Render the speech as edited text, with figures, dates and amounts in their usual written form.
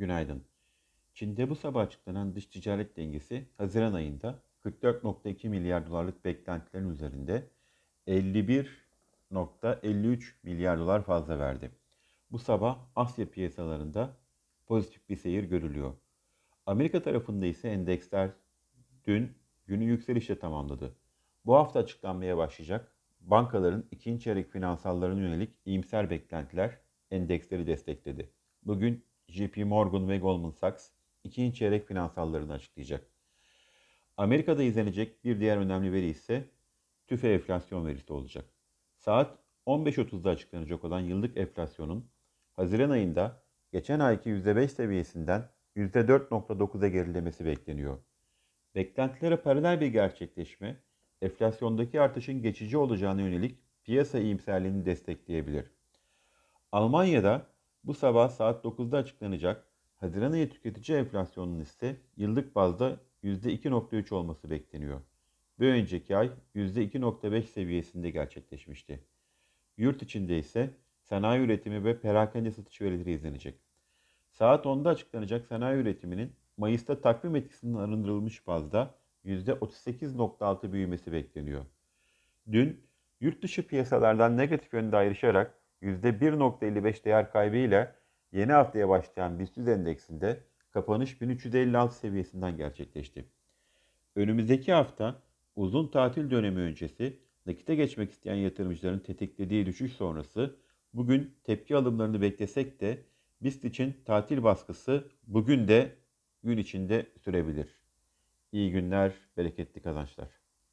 Günaydın. Çin'de bu sabah açıklanan dış ticaret dengesi Haziran ayında 44.2 milyar dolarlık beklentilerin üzerinde 51.53 milyar dolar fazla verdi. Bu sabah Asya piyasalarında pozitif bir seyir görülüyor. Amerika tarafında ise endeksler dün günü yükselişle tamamladı. Bu hafta açıklanmaya başlayacak bankaların ikinci çeyrek finansallarına yönelik iyimser beklentiler endeksleri destekledi. Bugün J.P. Morgan ve Goldman Sachs ikinci çeyrek finansallarını açıklayacak. Amerika'da izlenecek bir diğer önemli veri ise TÜFE enflasyon verisi olacak. Saat 15.30'da açıklanacak olan yıllık enflasyonun Haziran ayında geçen ayki %5 seviyesinden %4.9'a gerilemesi bekleniyor. Beklentilere paralel bir gerçekleşme, enflasyondaki artışın geçici olacağına yönelik piyasa iyimserliğini destekleyebilir. Almanya'da bu sabah saat 9'da açıklanacak Haziran ayı tüketici enflasyonunun ise yıllık bazda %2.3 olması bekleniyor. Bir önceki ay %2.5 seviyesinde gerçekleşmişti. Yurt içinde ise sanayi üretimi ve perakende satış verileri izlenecek. Saat 10'da açıklanacak sanayi üretiminin Mayıs'ta takvim etkisinden arındırılmış bazda %38.6 büyümesi bekleniyor. Dün yurt dışı piyasalardan negatif yönde ayrışarak %1.55 değer kaybıyla yeni haftaya başlayan BIST endeksinde kapanış 1356 seviyesinden gerçekleşti. Önümüzdeki hafta uzun tatil dönemi öncesi nakite geçmek isteyen yatırımcıların tetiklediği düşüş sonrası bugün tepki alımlarını beklesek de BIST için tatil baskısı bugün de gün içinde sürebilir. İyi günler, bereketli kazançlar.